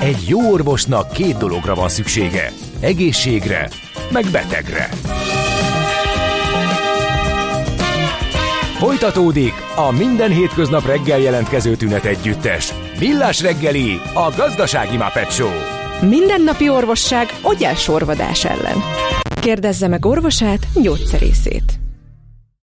Egy jó orvosnak két dologra van szüksége. Egészségre, meg betegre. Folytatódik a minden hétköznap reggel jelentkező tünet együttes. Villás Reggeli, a Gazdasági Mápet Show. Mindennapi orvosság ogyásorvadás ellen. Kérdezze meg orvosát, gyógyszerészét.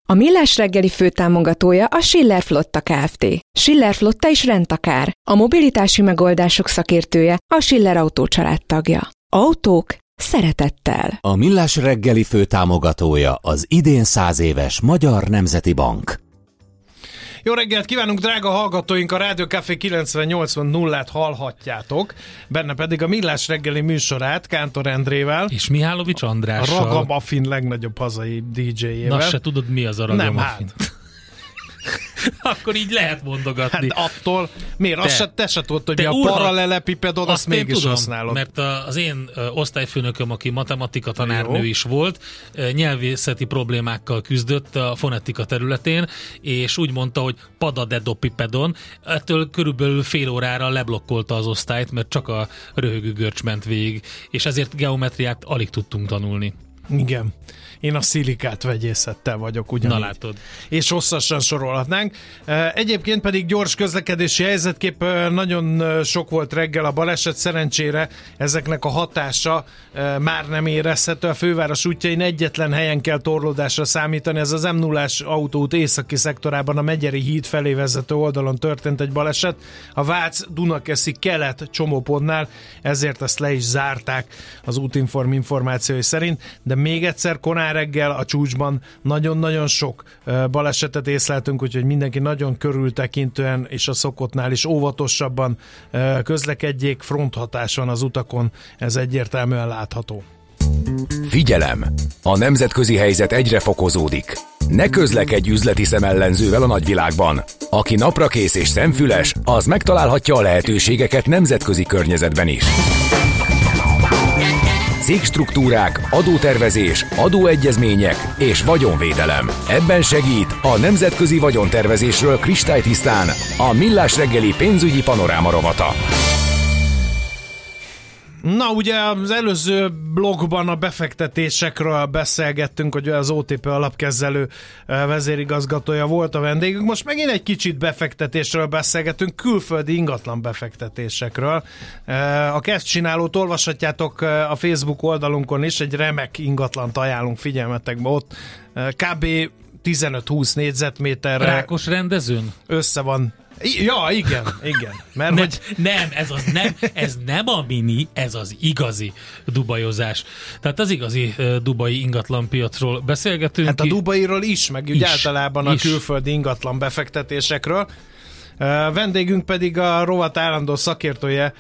A Millás Reggeli főtámogatója a Schiller Flotta Kft. Schiller Flotta is rendtakár, a mobilitási megoldások szakértője, a Schiller Autó családtagja. Autók szeretettel. A Millás Reggeli főtámogatója az idén 100 éves Magyar Nemzeti Bank. Jó reggelt kívánunk, drága hallgatóink! A Rádió Café 90-80-0-át hallhatjátok, benne pedig a Millás Reggeli műsorát Kántor Endrével. És Mihálovics Andrással. A Ragamuffin legnagyobb hazai DJ-jével. Na se tudod, mi az a Ragamuffin. Akkor így lehet mondogatni. Hát attól, miért? Te se tudod, hogy a paralelepipedon, azt mégis tudom, használod. Mert az én osztályfőnököm, aki matematika tanárnő is volt, nyelvészeti problémákkal küzdött a fonetika területén, és úgy mondta, hogy padadedopipedon, ettől körülbelül fél órára leblokkolta az osztályt, mert csak a röhögő görcs ment végig, és ezért geometriát alig tudtunk tanulni. Igen. Én a szilikát vegyészettel vagyok, ugyanígy. Na látod. És hosszasan sorolhatnánk. Egyébként pedig gyors közlekedési helyzetkép, nagyon sok volt reggel a baleset, szerencsére ezeknek a hatása már nem érezhető. A főváros útjain egyetlen helyen kell torlódásra számítani. Ez az M0-as autóút északi szektorában a Megyeri Híd felé vezető oldalon történt egy baleset. A Vác-Dunakeszi kelet csomópontnál, ezért ezt le is zárták az Útinform információi szerint. De még egyszer, konár reggel a csúcsban nagyon-nagyon sok balesetet észleltünk, úgyhogy mindenki nagyon körültekintően és a szokottnál is óvatosabban közlekedjék, fronthatás van az utakon, ez egyértelműen látható. Figyelem! A nemzetközi helyzet egyre fokozódik. Ne közlekedj üzleti szemellenzővel a nagyvilágban. Aki naprakész és szemfüles, az megtalálhatja a lehetőségeket nemzetközi környezetben is. Cégstruktúrák, adótervezés, adóegyezmények és vagyonvédelem. Ebben segít a nemzetközi vagyontervezésről kristálytisztán a Millás Reggeli pénzügyi panoráma rovata. Na, ugye az előző blogban a befektetésekről beszélgettünk, hogy az OTP alapkezelő vezérigazgatója volt a vendégünk. Most megint egy kicsit befektetésről beszélgetünk, külföldi ingatlan befektetésekről. A Kezdcsinálót olvashatjátok a Facebook oldalunkon is, egy remek ingatlant ajánlunk figyelmetekbe, ott kb. 15-20 négyzetméterre. Rákos rendezőn? Össze van. Ja, igen. Mert ez nem a mini, ez az igazi dubajozás. Tehát az igazi dubai ingatlanpiacról beszélgetünk. Hát a dubairól is, meg úgy általában a külföldi ingatlan befektetésekről. Vendégünk pedig a rovat állandó szakértője,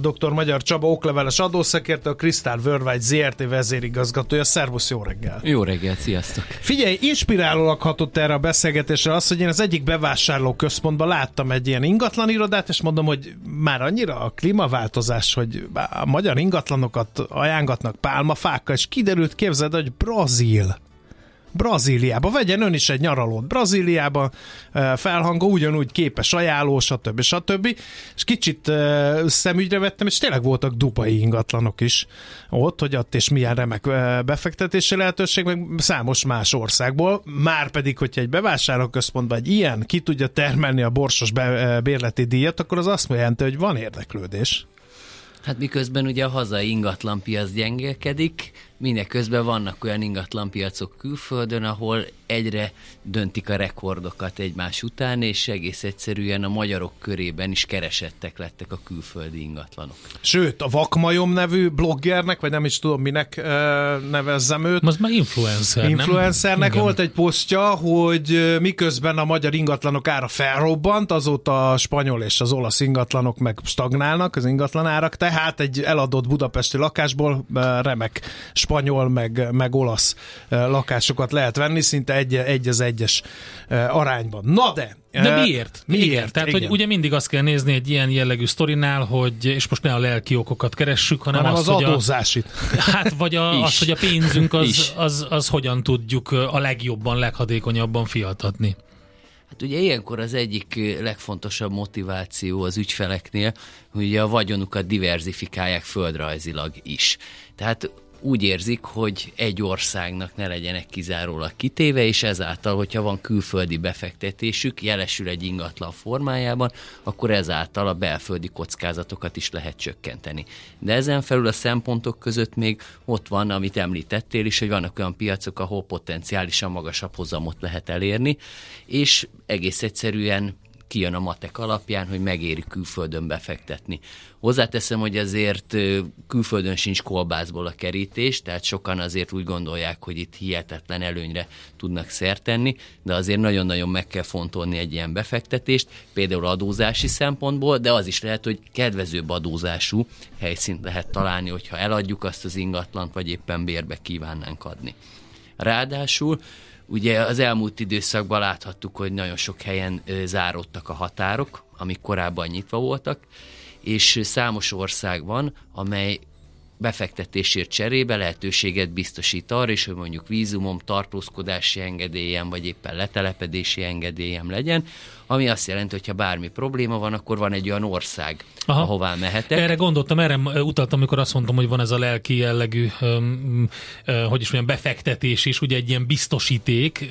dr. Magyar Csaba, okleveles adószakértő, a Kristál Vörvágy ZRT vezérigazgatója. Szervusz, jó reggel! Jó reggel, sziasztok! Figyelj, inspirálólag hatott erre a beszélgetésre az, hogy én az egyik bevásárlóközpontban láttam egy ilyen ingatlanirodát, és mondom, hogy már annyira a klímaváltozás, hogy a magyar ingatlanokat ajángatnak pálmafákkal, és kiderült, képzeld, hogy Brazíliába. Vegyen ön is egy nyaralót Brazíliába, felhangol, ugyanúgy képes ajánló, stb. És kicsit szemügyre vettem, és tényleg voltak dubai ingatlanok is ott, hogy ott és milyen remek befektetési lehetőség, meg számos más országból. Márpedig, hogyha egy bevásárlóközpontban egy ilyen ki tudja termelni a borsos bérleti díjat, akkor az azt jelenti, hogy van érdeklődés. Hát miközben ugye a hazai ingatlanpiac gyengélkedik, mindeközben vannak olyan ingatlanpiacok külföldön, ahol egyre döntik a rekordokat egymás után, és egész egyszerűen a magyarok körében is keresettek lettek a külföldi ingatlanok. Sőt, a Vakmajom nevű bloggernek, vagy nem is tudom minek nevezzem őt. Az már influencer, nem? Influencernek volt egy posztja, hogy miközben a magyar ingatlanok ára felrobbant, azóta a spanyol és az olasz ingatlanok meg stagnálnak, az ingatlanárak, tehát egy eladott budapesti lakásból remek spanyol, meg olasz lakásokat lehet venni, szinte egy az egyes arányban. Na de! De miért? Miért? Tehát, igen. Hogy ugye mindig azt kell nézni egy ilyen jellegű sztorinál, hogy, és most ne a lelki okokat keressük, hanem az hogy adózásit. Hát, vagy az, hogy a pénzünk az hogyan tudjuk a legjobban, leghatékonyabban fiatatni. Hát ugye ilyenkor az egyik legfontosabb motiváció az ügyfeleknél, hogy ugye a vagyonukat diverzifikálják földrajzilag is. Tehát úgy érzik, hogy egy országnak ne legyenek kizárólag kitéve, és ezáltal, hogyha van külföldi befektetésük, jelesül egy ingatlan formájában, akkor ezáltal a belföldi kockázatokat is lehet csökkenteni. De ezen felül a szempontok között még ott van, amit említettél is, hogy vannak olyan piacok, ahol potenciálisan magasabb hozamot lehet elérni, és egész egyszerűen kijön a matek alapján, hogy megéri külföldön befektetni. Hozzáteszem, hogy azért külföldön sincs kolbászból a kerítés, tehát sokan azért úgy gondolják, hogy itt hihetetlen előnyre tudnak szert tenni, de azért nagyon-nagyon meg kell fontolni egy ilyen befektetést, például adózási szempontból, de az is lehet, hogy kedvezőbb adózású helyszínt lehet találni, hogyha eladjuk azt az ingatlant, vagy éppen bérbe kívánnánk adni. Ráadásul ugye az elmúlt időszakban láthattuk, hogy nagyon sok helyen záródtak a határok, amik korábban nyitva voltak, és számos ország van, amely befektetésért cserébe lehetőséget biztosít arra, és hogy mondjuk vízumom, tartózkodási engedélyem, vagy éppen letelepedési engedélyem legyen, ami azt jelenti, hogy ha bármi probléma van, akkor van egy olyan ország, aha, ahová mehetek. Erre gondoltam, erre utaltam, amikor azt mondtam, hogy van ez a lelki jellegű, hogy is mondjam, befektetés is, ugye egy ilyen biztosíték,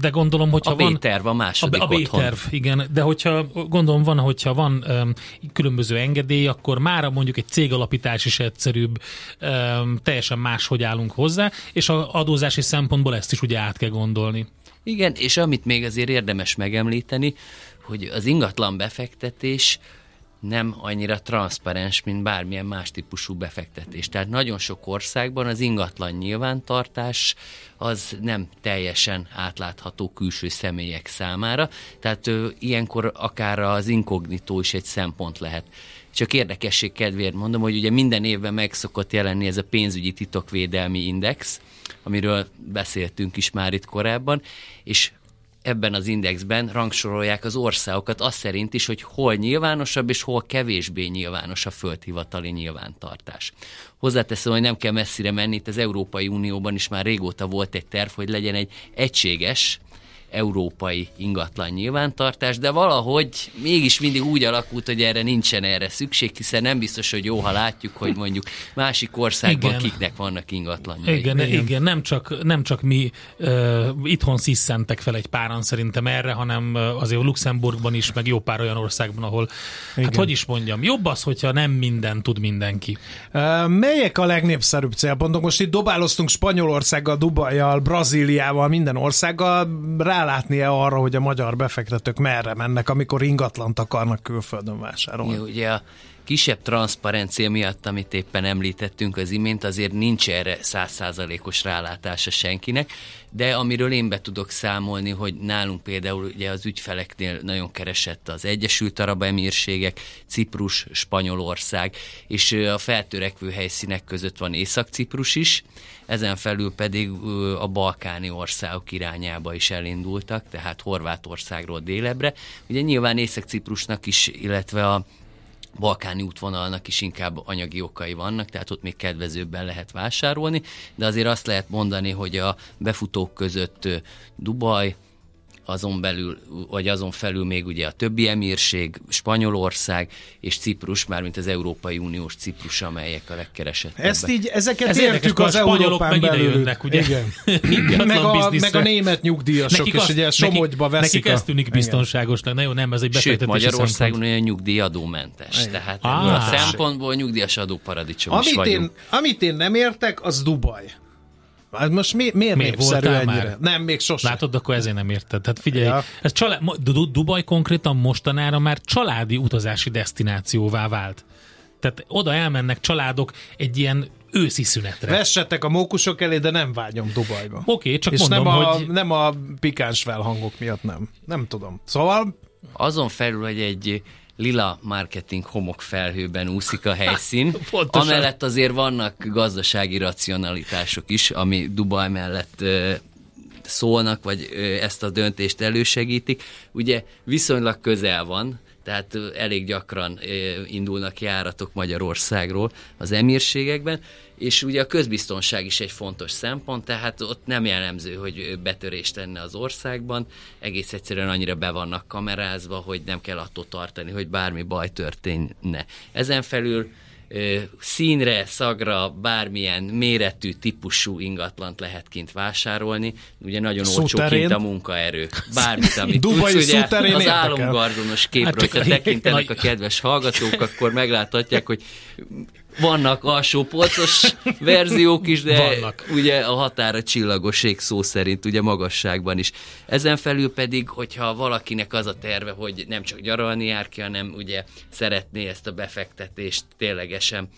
de gondolom, hogyha van... A B-terv, a második otthon. A B-terv, igen, de hogyha gondolom van, hogyha van különböző engedély, akkor mára mondjuk egy cégalapítás is egyszerűbb, teljesen máshogy állunk hozzá, és az adózási szempontból ezt is ugye át kell gondolni. Igen, és amit még azért érdemes megemlíteni, hogy az ingatlan befektetés nem annyira transzparens, mint bármilyen más típusú befektetés. Tehát nagyon sok országban az ingatlan nyilvántartás az nem teljesen átlátható külső személyek számára, tehát ilyenkor akár az inkognitó is egy szempont lehet. Csak érdekesség kedvéért mondom, hogy ugye minden évben meg szokott jelenni ez a pénzügyi titokvédelmi index, amiről beszéltünk is már itt korábban, és ebben az indexben rangsorolják az országokat azt szerint is, hogy hol nyilvánosabb és hol kevésbé nyilvános a földhivatali nyilvántartás. Hozzáteszem, hogy nem kell messzire menni, itt az Európai Unióban is már régóta volt egy terv, hogy legyen egy egységes európai ingatlan nyilvántartás, de valahogy mégis mindig úgy alakult, hogy erre nincsen erre szükség, hiszen nem biztos, hogy jó, ha látjuk, hogy mondjuk másik országban igen, kiknek vannak ingatlanjai. Igen, igen, nem csak mi itthon sziszentek fel egy páran szerintem erre, hanem azért Luxemburgban is, meg jó pár olyan országban, ahol, igen, hát hogy is mondjam, jobb az, hogyha nem minden tud mindenki. Melyek a legnépszerűbb célpontok? Most itt dobáloztunk Spanyolországgal, Dubajjal, Brazíliával, minden országgal, rálátnie arra, hogy a magyar befektetők merre mennek, amikor ingatlant akarnak külföldön vásárolni. Jó, ugye a kisebb transzparencia miatt, amit éppen említettünk az imént, azért nincs erre 100%-os rálátása senkinek, de amiről én be tudok számolni, hogy nálunk például ugye az ügyfeleknél nagyon keresett az Egyesült Arab Emírségek, Ciprus, Spanyolország, és a feltörekvő helyszínek között van Észak-Ciprus is, ezen felül pedig a balkáni országok irányába is elindultak, tehát Horvátországról délebre. Ugye nyilván Észak-Ciprusnak is, illetve a balkáni útvonalnak is inkább anyagi okai vannak, tehát ott még kedvezőbben lehet vásárolni, de azért azt lehet mondani, hogy a befutók között Dubaj, azon belül, vagy azon felül még ugye a többi emírség, Spanyolország és Ciprus, mármint az Európai Uniós Ciprus, amelyek a legkeresettebbek. Ezt így, ezeket ez értük az Európán belül. Jönnek, ugye? Igen. meg a német nyugdíjasok nekik is, azt, ugye Somogyba veszik. Nekik ez tűnik biztonságos lenne, jó, nem, ez egy befektetési szempont. Sőt, Magyarországon olyan nyugdíjadómentes. Igen. Tehát a szempontból nyugdíjas adóparadicsom amit is vagyunk. Amit én nem értek, az Dubaj. Most miért népszerű ennyire? Már? Nem, még sosem. Látod, akkor ezért nem érted. Hát figyelj, ja. Ez Dubaj konkrétan mostanára már családi utazási desztinációvá vált. Tehát oda elmennek családok egy ilyen őszi szünetre. Vessetek a mókusok elé, de nem vágyom Dubajba. Oké, csak és mondom, hogy... nem a pikáns felhangok miatt nem. Nem tudom. Szóval... Azon felül, hogy egy... lila marketing homok felhőben úszik a helyszín. Amellett azért vannak gazdasági racionalitások is, ami Dubaj mellett szólnak, vagy ezt a döntést elősegítik. Ugye viszonylag közel van, tehát elég gyakran indulnak járatok Magyarországról az emírségekben, és ugye a közbiztonság is egy fontos szempont, tehát ott nem jellemző, hogy betörést lenne az országban, egész egyszerűen annyira be vannak kamerázva, hogy nem kell attól tartani, hogy bármi baj történne. Ezen felül színre, szagra, bármilyen méretű, típusú ingatlant lehet kint vásárolni. Ugye nagyon olcsó kint a munkaerő. Bármit, amit Dubai tudsz, ugye az álomgardonos képről, ha tekintenek a kedves hallgatók, akkor megláthatják, hogy vannak alsó polcos verziók is, de vannak. Ugye a határa csillagoség szó szerint, ugye magasságban is. Ezen felül pedig, hogyha valakinek az a terve, hogy nem csak gyaralni jár ki, hanem ugye szeretné ezt a befektetést ténylegesen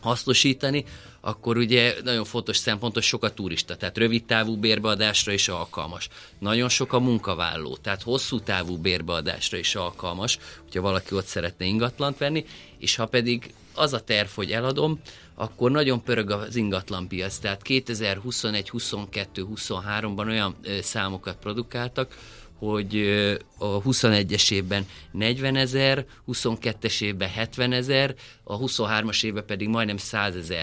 hasznosítani, akkor ugye nagyon fontos szempontos sok a turista, tehát rövidtávú bérbeadásra is alkalmas. Nagyon sok a munkavállaló, tehát hosszú távú bérbeadásra is alkalmas, hogyha valaki ott szeretne ingatlant venni, és ha pedig az a terv, hogy eladom, akkor nagyon pörög az ingatlanpiac. Tehát 2021, 22, 23-ban olyan számokat produkáltak, hogy a 21-es évben 40 000, 22-es évben 70 000, a 23-as évben pedig majdnem 100 000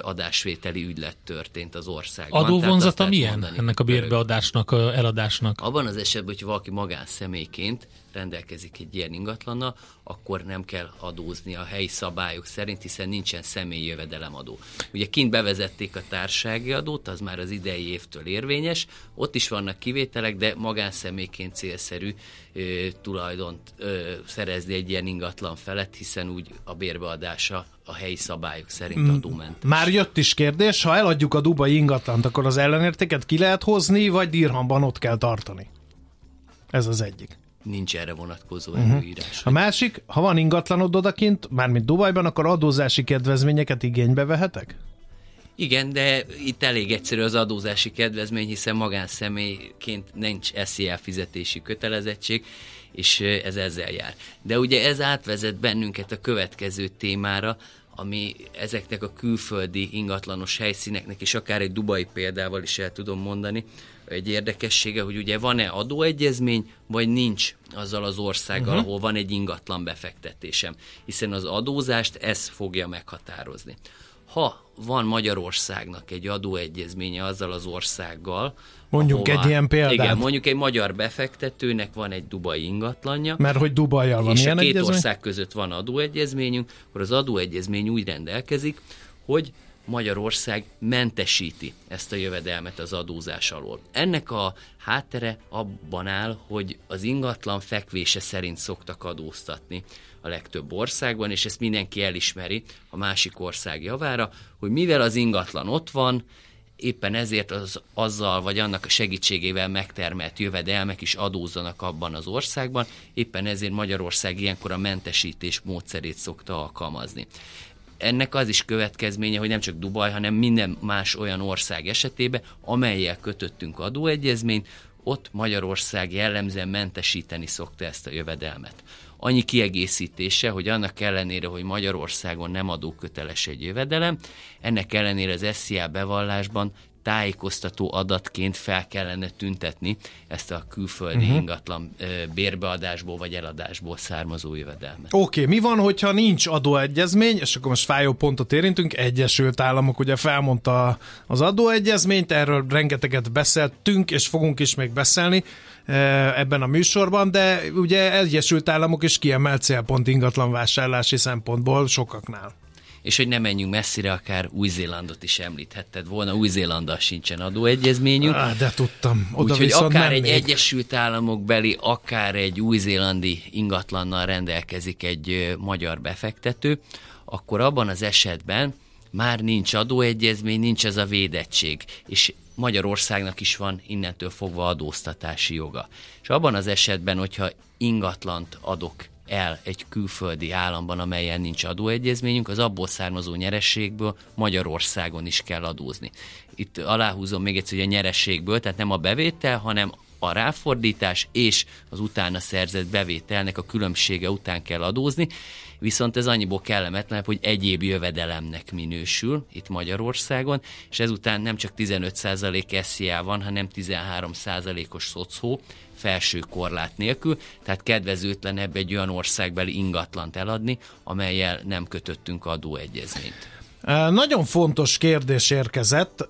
adásvételi ügylet történt az országban. Adóvonzata milyen ennek a bérbeadásnak, eladásnak? Abban az esetben, hogy valaki magánszemélyként rendelkezik egy ilyen ingatlannal, akkor nem kell adózni a helyi szabályok szerint, hiszen nincsen személyi jövedelemadó. Ugye kint bevezették a társasági adót, az már az idei évtől érvényes, ott is vannak kivételek, de magánszemélyként célszerű tulajdont szerezni egy ilyen ingatlan felett, hiszen úgy a bérbeadása a helyi szabályok szerint adómentes. Már jött is kérdés, ha eladjuk a dubai ingatlant, akkor az ellenértéket ki lehet hozni, vagy dirhamban ott kell tartani? Ez az egyik. Nincs erre vonatkozó előírás. A másik, ha van ingatlanod odakint, mármint Dubajban, akkor adózási kedvezményeket igénybe vehetek? Igen, de itt elég egyszerű az adózási kedvezmény, hiszen magánszemélyként nincs SZIA fizetési kötelezettség, és ez ezzel jár. De ugye ez átvezet bennünket a következő témára, ami ezeknek a külföldi ingatlanos helyszíneknek, és akár egy dubai példával is el tudom mondani, egy érdekessége, hogy ugye van-e adóegyezmény, vagy nincs azzal az országgal, ahol van egy ingatlan befektetésem, hiszen az adózást ez fogja meghatározni. Ha van Magyarországnak egy adóegyezménye azzal az országgal, mondjuk ahova, egy ilyen példát. Igen, mondjuk egy magyar befektetőnek van egy dubai ingatlanja. Mert hogy Dubajjal van ilyen egyezmény? És a két ország között van adóegyezményünk, akkor az adóegyezmény úgy rendelkezik, hogy Magyarország mentesíti ezt a jövedelmet az adózás alól. Ennek a háttere abban áll, hogy az ingatlan fekvése szerint szoktak adóztatni a legtöbb országban, és ezt mindenki elismeri a másik ország javára, hogy mivel az ingatlan ott van, éppen ezért azzal vagy annak a segítségével megtermelt jövedelmek is adózzanak abban az országban, éppen ezért Magyarország ilyenkor a mentesítés módszerét szokta alkalmazni. Ennek az is következménye, hogy nem csak Dubaj, hanem minden más olyan ország esetében, amellyel kötöttünk adóegyezményt, ott Magyarország jellemzően mentesíteni szokta ezt a jövedelmet. Annyi kiegészítése, hogy annak ellenére, hogy Magyarországon nem adóköteles egy jövedelem, ennek ellenére az SZIA bevallásban tájékoztató adatként fel kellene tüntetni ezt a külföldi ingatlan bérbeadásból vagy eladásból származó jövedelmet. Oké, mi van, hogyha nincs adóegyezmény, és akkor most fájó pontot érintünk, Egyesült Államok ugye felmondta az adóegyezményt, erről rengeteget beszéltünk, és fogunk is még beszélni ebben a műsorban, de ugye Egyesült Államok is kiemelt célpont ingatlan vásárlási szempontból sokaknál. És hogy ne menjünk messzire, akár Új-Zélandot is említhetted volna, Új-Zélanddal sincsen adóegyezményünk. De tudtam. Úgyhogy akár egy Egyesült Államok beli, akár egy új-zélandi ingatlannal rendelkezik egy magyar befektető, akkor abban az esetben már nincs adóegyezmény, nincs ez a védettség, és Magyarországnak is van innentől fogva adóztatási joga. És abban az esetben, hogyha ingatlant adok el egy külföldi államban, amelyen nincs adóegyezményünk, az abból származó nyerességből Magyarországon is kell adózni. Itt aláhúzom még egyszer, hogy a nyerességből, tehát nem a bevétel, hanem a ráfordítás és az utána szerzett bevételnek a különbsége után kell adózni, viszont ez annyiból kellemetlen, hogy egyéb jövedelemnek minősül itt Magyarországon, és ezután nem csak 15% SZIA van, hanem 13%-os szocó, felső korlát nélkül, tehát kedvezőtlenebb egy olyan országbeli ingatlant eladni, amellyel nem kötöttünk adóegyezményt. Nagyon fontos kérdés érkezett,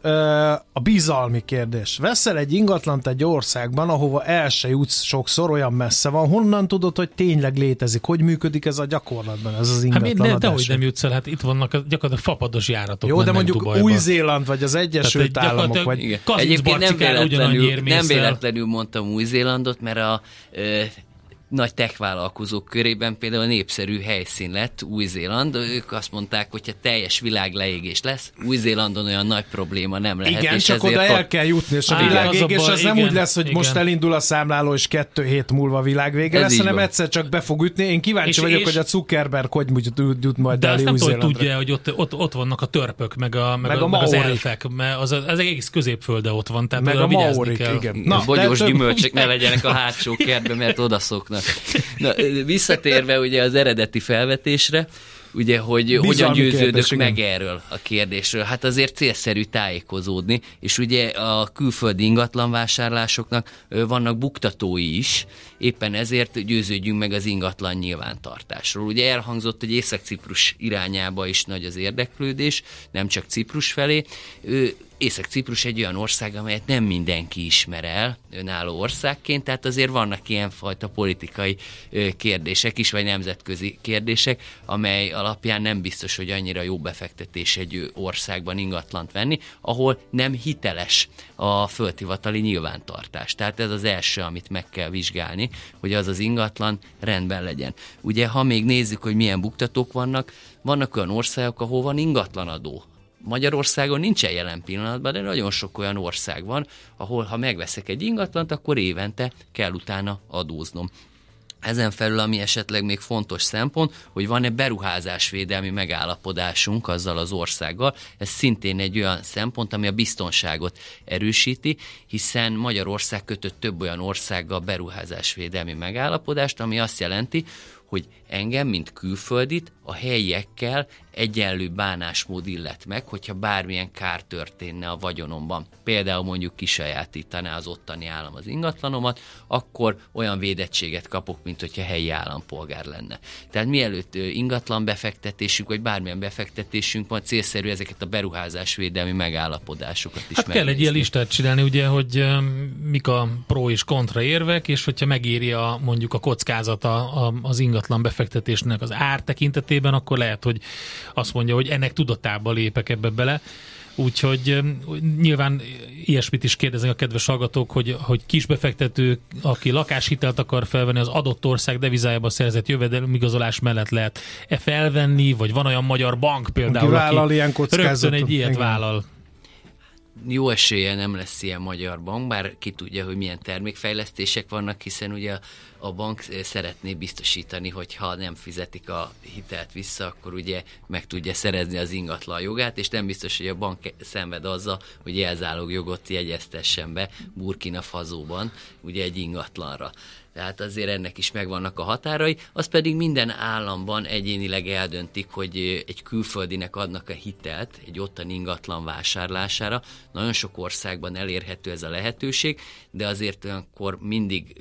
a bizalmi kérdés. Veszel egy ingatlant egy országban, ahova el se jutsz sokszor, olyan messze van. Honnan tudod, hogy tényleg létezik? Hogy működik ez a gyakorlatban, ez az ingatlanadás? Hát dehogy nem jutsz el, hát itt vannak gyakorlatilag a fapados járatok. Jó, de mondjuk Új-Zéland vagy az Egyesült Államok. Vagy... Egyébként nem véletlenül mondtam Új-Zélandot, mert a... nagy techvállalkozók körében például népszerű helyszín lett Új-Zéland, ők azt mondták, hogyha teljes világleégés lesz, Új-Zélandon olyan nagy probléma nem lehet. Igen, és csak oda el kell jutni, és a világégés az nem úgy lesz, hogy most elindul a számláló, és 2 hét múlva világvége lesz, hanem egyszer csak be fog ütni. Én kíváncsi vagyok, hogy a Zuckerberg hogy jut majd el Új-Zélandra. De azt nem tudja, hogy ott vannak a törpök, meg az elfek, mert az egész középfölde ott van, tehát a vigyázni kell. Bogyós gyümölcsök ne legyenek a hátsó kertben, mert oda szoknak. Na, visszatérve ugye az eredeti felvetésre, ugye, hogy hogyan győződök meg erről a kérdésről. Hát azért célszerű tájékozódni, és ugye a külföldi ingatlanvásárlásoknak vannak buktatói is, éppen ezért győződjünk meg az ingatlan nyilvántartásról. Ugye elhangzott, hogy Észak-Ciprus irányába is nagy az érdeklődés, nem csak Ciprus felé. Észak-Ciprus egy olyan ország, amelyet nem mindenki ismer el önálló országként, tehát azért vannak ilyenfajta politikai kérdések is, vagy nemzetközi kérdések, amely alapján nem biztos, hogy annyira jó befektetés egy országban ingatlant venni, ahol nem hiteles a földhivatali nyilvántartás. Tehát ez az első, amit meg kell vizsgálni, hogy az az ingatlan rendben legyen. Ugye, ha még nézzük, hogy milyen buktatók vannak, vannak olyan országok, ahol van ingatlanadó. Magyarországon nincsen jelen pillanatban, de nagyon sok olyan ország van, ahol ha megveszek egy ingatlant, akkor évente kell utána adóznom. Ezen felül, ami esetleg még fontos szempont, hogy van-e beruházásvédelmi megállapodásunk azzal az országgal. Ez szintén egy olyan szempont, ami a biztonságot erősíti, hiszen Magyarország kötött több olyan országgal beruházásvédelmi megállapodást, ami azt jelenti, hogy engem, mint külföldit, a helyiekkel egyenlő bánásmód illet meg, hogyha bármilyen kár történne a vagyonomban. Például mondjuk kisajátítaná az ottani állam az ingatlanomat, akkor olyan védettséget kapok, mint hogyha helyi állampolgár lenne. Tehát mielőtt ingatlan befektetésünk, vagy bármilyen befektetésünk van, célszerű ezeket a beruházásvédelmi megállapodásokat is megnézni. Kell egy ilyen listát csinálni, ugye, hogy mik a pro és kontra érvek, és hogyha megéri mondjuk a kockázata az ingatlan befektetésnek az ár tekintetében, akkor lehet, hogy azt mondja, hogy ennek tudatába lépek ebbe bele. Úgyhogy nyilván ilyesmit is kérdeznek a kedves hallgatók, hogy kisbefektető, aki lakáshitelt akar felvenni, az adott ország devizájába szerzett jövedelemigazolás mellett lehet-e felvenni, vagy van olyan magyar bank például, aki rögtön egy ilyet vállal. Jó esélye nem lesz ilyen magyar bank, bár ki tudja, hogy milyen termékfejlesztések vannak, hiszen ugye a bank szeretné biztosítani, hogy ha nem fizetik a hitelt vissza, akkor ugye meg tudja szerezni az ingatlan jogát, és nem biztos, hogy a bank szenved azzal, hogy jelzálog jogot jegyeztessen be Burkina Fasóban ugye egy ingatlanra. Tehát azért ennek is megvannak a határai, az pedig minden államban egyénileg eldöntik, hogy egy külföldinek adnak-e hitelt egy ottani ingatlan vásárlására. Nagyon sok országban elérhető ez a lehetőség, de azért olyankor mindig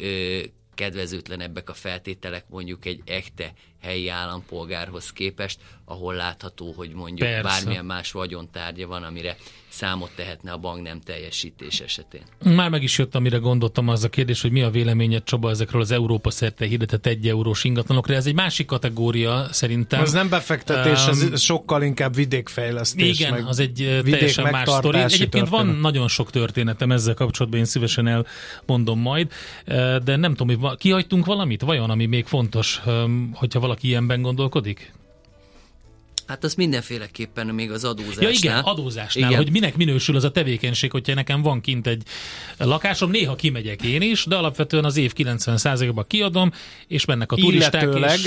kedvezőtlenebbek a feltételek mondjuk egy ekte helyi állampolgárhoz képest, ahol látható, hogy mondjuk persze, bármilyen más vagyontárgya van, amire számot tehetne a bank nem teljesítés esetén. Már meg is jött, amire gondoltam, az a kérdés, hogy mi a véleményed, Csaba, ezekről az Európa szerte hirdetett 1 eurós ingatlanokra. Ez egy másik kategória szerintem. Az nem befektetés, ez sokkal inkább vidékfejlesztés. Igen, az egy teljesen más sztori. Egyébként van nagyon sok történetem ezzel kapcsolatban, én szívesen elmondom majd, de nem tudom, hogy kihagytunk valamit? Vajon, ami még fontos, hogyha valaki ilyenben gondolkodik? Hát az mindenféleképpen még az adózásnál. Ja igen, adózásnál, igen. Hogy minek minősül az a tevékenység, hogyha nekem van kint egy lakásom, néha kimegyek én is, de alapvetően az év 90%-ban kiadom, és mennek a turisták. Illetőleg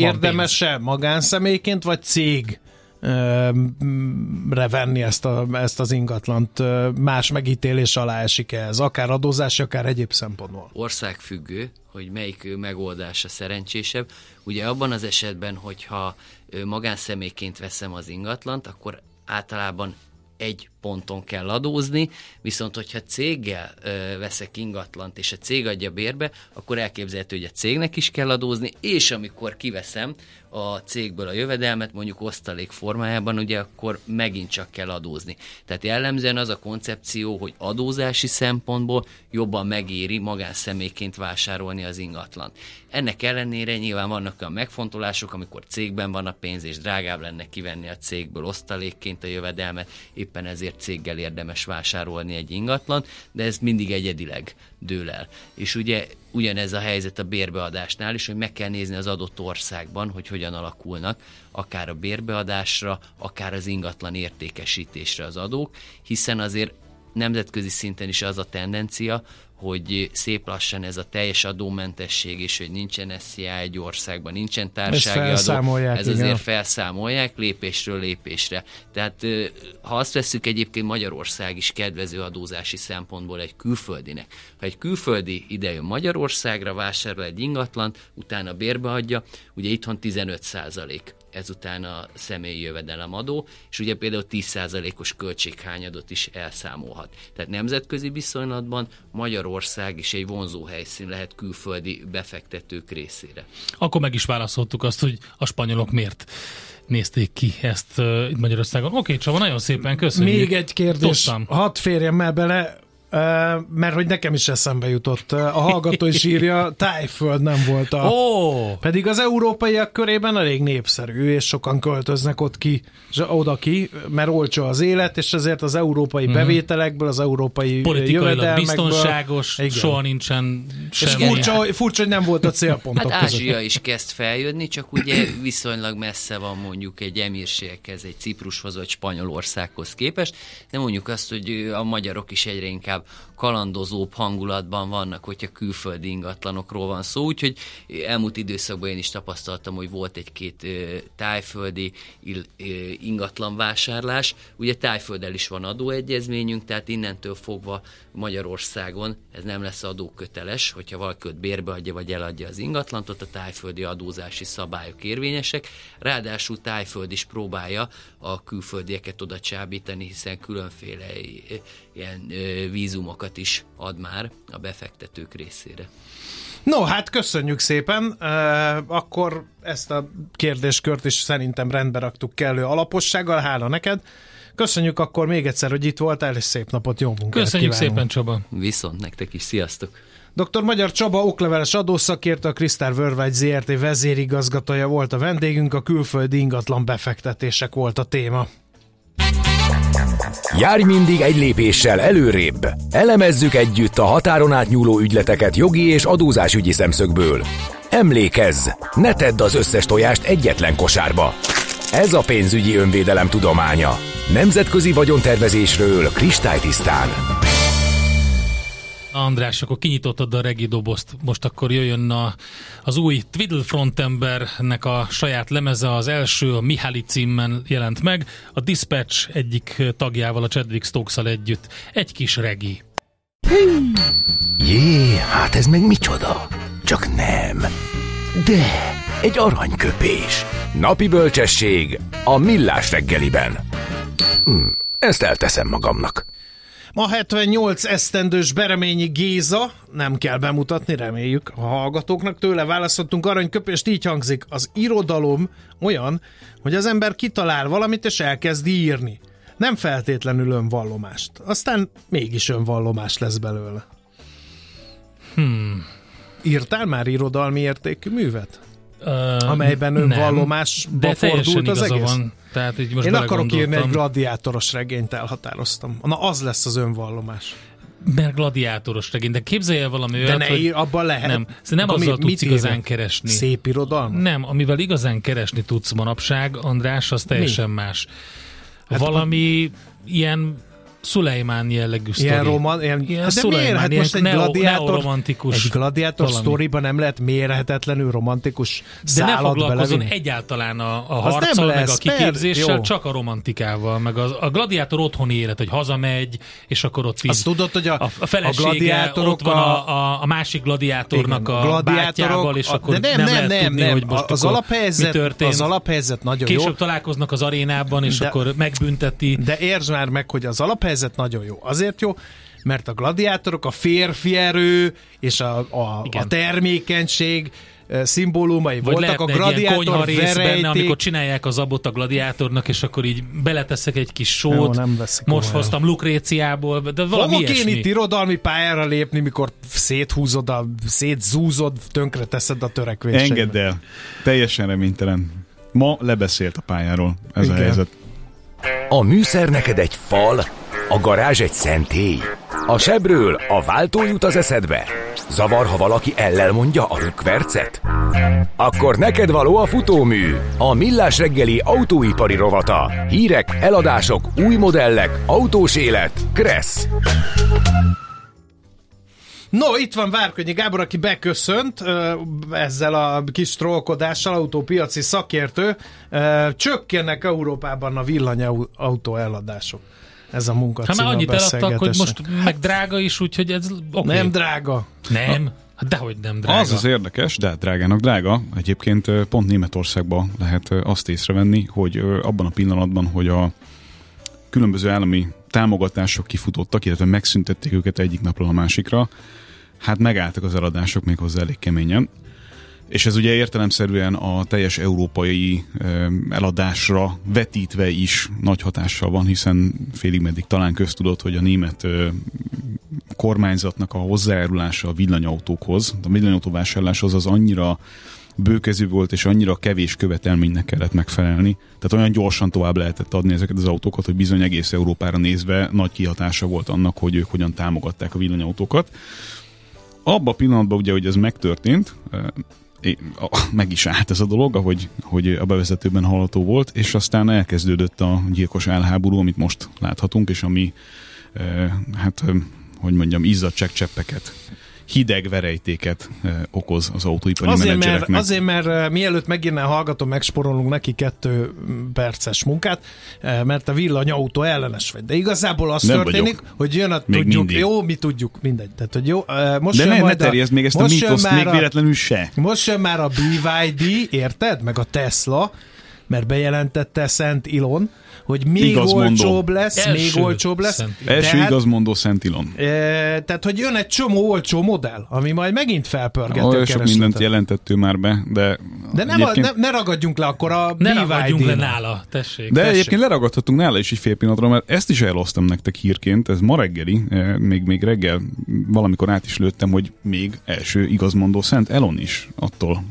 érdemes-e magánszemélyként, vagy cég revenni ezt az ingatlant, más megítélés alá esik ez, akár adózás, akár egyéb szempontból. Országfüggő, hogy melyik megoldása szerencsésebb. Ugye abban az esetben, hogyha magánszemélyként veszem az ingatlant, akkor általában egy ponton kell adózni, viszont hogyha céggel veszek ingatlant, és a cég adja bérbe, akkor elképzelhető, hogy a cégnek is kell adózni, és amikor kiveszem a cégből a jövedelmet, mondjuk osztalék formájában, ugye akkor megint csak kell adózni. Tehát jellemzően az a koncepció, hogy adózási szempontból jobban megéri magánszemélyként vásárolni az ingatlant. Ennek ellenére nyilván vannak olyan megfontolások, amikor cégben van a pénz, és drágább lenne kivenni a cégből osztalékként a jövedelmet, éppen ezért céggel érdemes vásárolni egy ingatlant, de ez mindig egyedileg dől el. És ugye ugyanez a helyzet a bérbeadásnál is, hogy meg kell nézni az adott országban, hogy hogyan alakulnak akár a bérbeadásra, akár az ingatlan értékesítésre az adók, hiszen azért nemzetközi szinten is az a tendencia, hogy szép lassan ez a teljes adómentesség, és hogy nincsen SZIA egy országban, nincsen társasági adó, ez azért felszámolják lépésről lépésre. Tehát ha azt veszük, egyébként Magyarország is kedvező adózási szempontból egy külföldinek. Ha egy külföldi idejön Magyarországra, vásárol egy ingatlant, utána bérbeadja, ugye itthon 15%. Ezután a személyi jövedelemadó, és ugye például 10%-os költséghányadot is elszámolhat. Tehát nemzetközi viszonylatban Magyarország is egy vonzó helyszín lehet külföldi befektetők részére. Akkor meg is válaszoltuk azt, hogy a spanyolok miért nézték ki ezt itt Magyarországon. Oké, Csaba, nagyon szépen köszönjük. Még egy kérdés, hadd férjem el bele, mert hogy nekem is eszembe jutott. A hallgató is írja, Tájföld nem volt a... Oh. Pedig az európaiak körében elég népszerű, és sokan költöznek ott ki, oda ki, mert olcsó az élet, és ezért az európai bevételekből, az európai jövedelmekből... biztonságos, igen. Soha nincsen semmi. És furcsa, hogy nem volt a célpontok hát között. Ázsia is kezd feljönni, csak ugye viszonylag messze van mondjuk egy emírséghez, egy Ciprushoz, vagy Spanyolországhoz képest, de mondjuk azt, hogy a magyarok is egyre inkább kalandozóbb hangulatban vannak, hogyha külföldi ingatlanokról van szó, úgyhogy elmúlt időszakban én is tapasztaltam, hogy volt egy-két tájföldi ingatlanvásárlás. Ugye Tájfölddel is van adóegyezményünk, tehát innentől fogva Magyarországon ez nem lesz adóköteles, hogyha valaki ott bérbeadja vagy eladja az ingatlant, ott a tájföldi adózási szabályok érvényesek. Ráadásul Tájföld is próbálja a külföldieket oda csábítani, hiszen különféle ilyen vízumokat is ad már a befektetők részére. No, hát köszönjük szépen, akkor ezt a kérdéskört is szerintem rendbe raktuk kellő alapossággal, hála neked. Köszönjük akkor még egyszer, hogy itt voltál, és szép napot, jó munkát köszönjük kívánunk. Szépen, Csaba. Viszont nektek is, sziasztok. Dr. Magyar Csaba, okleveles adószakértő, a Kristál Vörvágy ZRT vezérigazgatója volt a vendégünk, a külföldi ingatlan befektetések volt a téma. Járj mindig egy lépéssel előrébb! Elemezzük együtt a határon átnyúló ügyleteket jogi és adózásügyi szemszögből. Emlékezz! Ne tedd az összes tojást egyetlen kosárba! Ez a pénzügyi önvédelem tudománya. Nemzetközi vagyontervezésről kristálytisztán. András, akkor kinyitottad a regi dobozt. Most akkor jöjjön az új Twiddle frontembernek a saját lemeze, az első, a Mihály címmel jelent meg, a Dispatch egyik tagjával, a Chadwick Stokes-al együtt. Egy kis regi. Jé, hát ez meg micsoda? Csak nem. De, egy aranyköpés. Napi bölcsesség a Millás reggeliben. Ezt elteszem magamnak. Ma 78 esztendős Bereményi Géza, nem kell bemutatni, reméljük a hallgatóknak, tőle választottunk aranyköpést, így hangzik: az irodalom olyan, hogy az ember kitalál valamit és elkezd írni. Nem feltétlenül önvallomást. Aztán mégis önvallomás lesz belőle. Írtál már irodalmi értékű művet? Amelyben önvallomásba fordult az egész? Van. Tehát így most én akarok írni egy gladiátoros regényt, elhatároztam. Na, az lesz az önvallomás. Mert gladiátoros regény, de képzelj el valami olyat, ne ír, abban lehet. Nem, nem azzal tudsz igazán keresni. Szép irodalma? Nem, amivel igazán keresni tudsz manapság, András, az teljesen más. Hát valami ilyen Szulejmán jellegű sztori. Ilyen roman, ilyen Szulejmán, hát most egy gladiátor sztoriba nem lehet mérhetetlenül romantikus szállat belevinni. De ne foglalkozon egyáltalán a harccal, meg a kiképzéssel, csak a romantikával, meg a gladiátor otthoni élet, hogy hazamegy, és akkor ott azt tudod, hogy a felesége ott van a másik gladiátornak a bátyjával, és akkor nem lehet tudni, hogy most akkor mi történt. Az alaphelyzet nagyon jó. Később találkoznak az arénában, és akkor megbünteti. De értsd már meg, hogy az alaphelyzet nagyon jó. Azért jó, mert a gladiátorok a férfi erő és a termékenység szimbólumai vagy voltak, a gladiátor verejték. Amikor csinálják a zabot a gladiátornak, és akkor így beleteszek egy kis sót. Jó, most hoztam Lukréciából, de valami fogok ilyesmi. Én itt irodalmi pályára lépni, mikor széthúzod, szétzúzod, tönkreteszed a törekvéseimet. Engedd el. Teljesen reménytelen. Ma lebeszélt a pályáról ez a helyzet. A műszer neked egy fal, a garázs egy szentély. A sebről a váltó jut az eszedbe. Zavar, ha valaki ellel mondja a rükvercet? Akkor neked való a futómű, a Millás Reggeli autóipari rovata. Hírek, eladások, új modellek, autós élet, Kressz. No, itt van Várkonyi Gábor, aki beköszönt ezzel a kis trollkodással, autópiaci szakértő. Csökkennek Európában a villanyautó eladások. Ez a munka cím a beszélgetés. Már annyit eladtak, hogy most meg drága is, úgyhogy ez okay. Nem drága. Nem? Hát dehogy nem drága. Az érdekes, de drágának drága. Egyébként pont Németországban lehet azt észrevenni, hogy abban a pillanatban, hogy a különböző állami támogatások kifutottak, illetve megszüntették őket egyik napról a másikra, hát megálltak az eladások méghozzá elég keményen. És ez ugye értelemszerűen a teljes európai eladásra vetítve is nagy hatással van, hiszen félig meddig talán köztudott, hogy a német kormányzatnak a hozzájárulása a villanyautókhoz, a villanyautóvásárláshoz az annyira bőkezű volt, és annyira kevés követelménynek kellett megfelelni. Tehát olyan gyorsan tovább lehetett adni ezeket az autókat, hogy bizony egész Európára nézve nagy kihatása volt annak, hogy ők hogyan támogatták a villanyautókat. Abban a pillanatban ugye, hogy ez megtörtént, meg is állt ez a dolog, ahogy a bevezetőben hallható volt, és aztán elkezdődött a gyilkos álháború, amit most láthatunk, és ami, izzadságcseppeket, hideg verejtéket okoz az autóipari menedzsereknek. Azért, mert mielőtt megírná a hallgató, megsporolunk neki 2 perces munkát, mert a villanyautó ellenes vagy. De igazából az nem történik, vagyok. Hogy jön a még tudjuk, mindig. Jó, mi tudjuk, mindegy. Tehát, hogy jó, most de jön ne terjezd még ezt a mítoszt, még véletlenül se. Most jön már a BYD, érted? Meg a Tesla, mert bejelentette Szent Ilon, hogy még olcsóbb lesz, Első igazmondó Szent Ilon. Tehát, hogy jön egy csomó olcsó modell, ami majd megint felpörgeti a keresletet. Sok mindent jelentett ő már be, de... De ne ragadjunk le akkor a BYD-n. Ne ragadjunk le nála, tessék. De egyébként leragadhatunk nála is így fél pillanatra, mert ezt is elosztam nektek hírként, ez ma reggeli, még reggel valamikor át is lőttem, hogy még első igazmondó Szent Elon is attól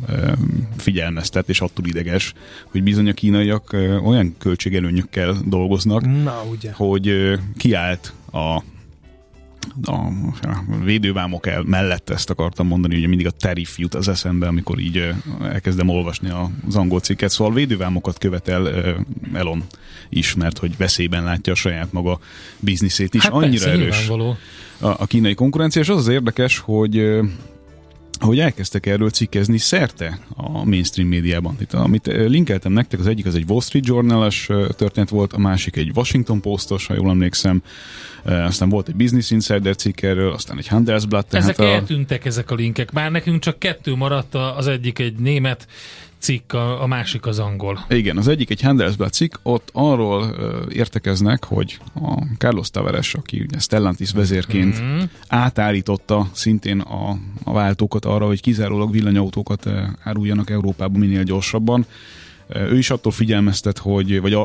figyelmeztet, és attól ideges, hogy bizony a kínaiak olyan költségelőnyökkel dolgoznak, hogy kiállt a védővámok mellett, ezt akartam mondani, ugye mindig a tariff jut az eszembe, amikor így elkezdem olvasni az angol cikket, szóval védővámokat követel Elon is, mert hogy veszélyben látja a saját maga bizniszét is. Hát annyira erős a kínai konkurencia, és az az érdekes, hogy elkezdtek erről cikkezni szerte a mainstream médiában. Itt, amit linkeltem nektek, az egyik az egy Wall Street Journal-es történet volt, a másik egy Washington Post-os, ha jól emlékszem, aztán volt egy Business Insider cikk erről, aztán egy Handelsblatt. Ezek eltűntek ezek a linkek. Már nekünk csak 2 maradt, az egyik egy német cikk, a másik az angol. Igen, az egyik egy Handelsblatt cikk, ott arról értekeznek, hogy a Carlos Tavares, aki ugye Stellantis vezérként átállította szintén a váltókat arra, hogy kizárólag villanyautókat áruljanak Európában minél gyorsabban. Ő is attól figyelmeztet, vagy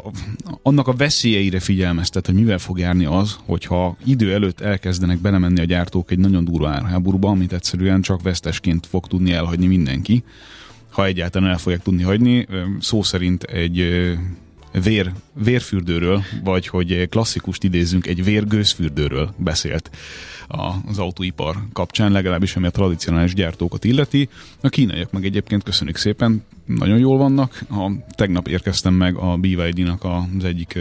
annak a veszélyeire figyelmeztet, hogy mivel fog járni az, hogyha idő előtt elkezdenek belemenni a gyártók egy nagyon durva árháborúba, amit egyszerűen csak vesztesként fog tudni elhagyni mindenki. Ha egyáltalán el fogják tudni hagyni, szó szerint egy vérfürdőről, vagy hogy klasszikust idézzünk, egy vérgőzfürdőről beszélt az autóipar kapcsán, legalábbis ami a tradicionális gyártókat illeti. A kínaiak meg egyébként köszönjük szépen, nagyon jól vannak. Tegnap érkeztem meg a BYD-nak az egyik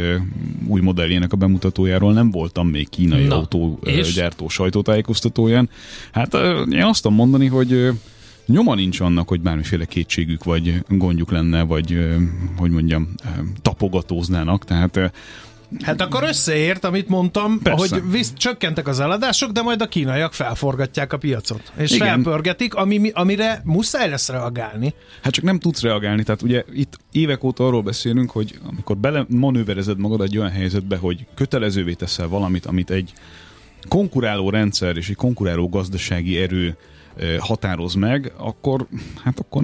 új modelljének a bemutatójáról, nem voltam még kínai autógyártó sajtótájékoztatóján. Hát én azt tudom mondani, hogy nyoma nincs annak, hogy bármiféle kétségük vagy gondjuk lenne, vagy, hogy mondjam, tapogatóznának, tehát... Hát akkor összeért, amit mondtam, persze, hogy csökkentek az eladások, de majd a kínaiak felforgatják a piacot, és igen, felpörgetik, amire muszáj lesz reagálni. Hát csak nem tudsz reagálni, tehát ugye itt évek óta arról beszélünk, hogy amikor belemanőverezed magad egy olyan helyzetbe, hogy kötelezővé teszel valamit, amit egy konkuráló rendszer és egy konkuráló gazdasági erő határoz meg, akkor, hát akkor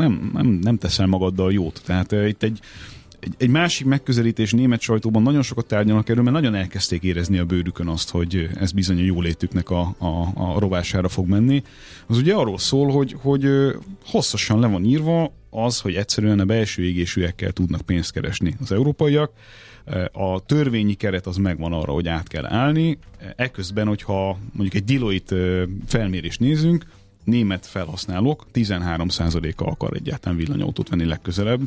nem teszel magaddal jót. Tehát itt egy másik megközelítés, német sajtóban nagyon sokat tárgyalnak erről, mert nagyon elkezdték érezni a bőrükön azt, hogy ez bizony a jólétüknek a rovására fog menni. Az ugye arról szól, hogy hosszasan le van írva az, hogy egyszerűen a belső égésűekkel tudnak pénzt keresni az európaiak. A törvényi keret az megvan arra, hogy át kell állni. Eközben, hogyha mondjuk egy Deloitte felmérést nézünk, német felhasználók 13%-a akar egyáltalán villanyautót venni legközelebb,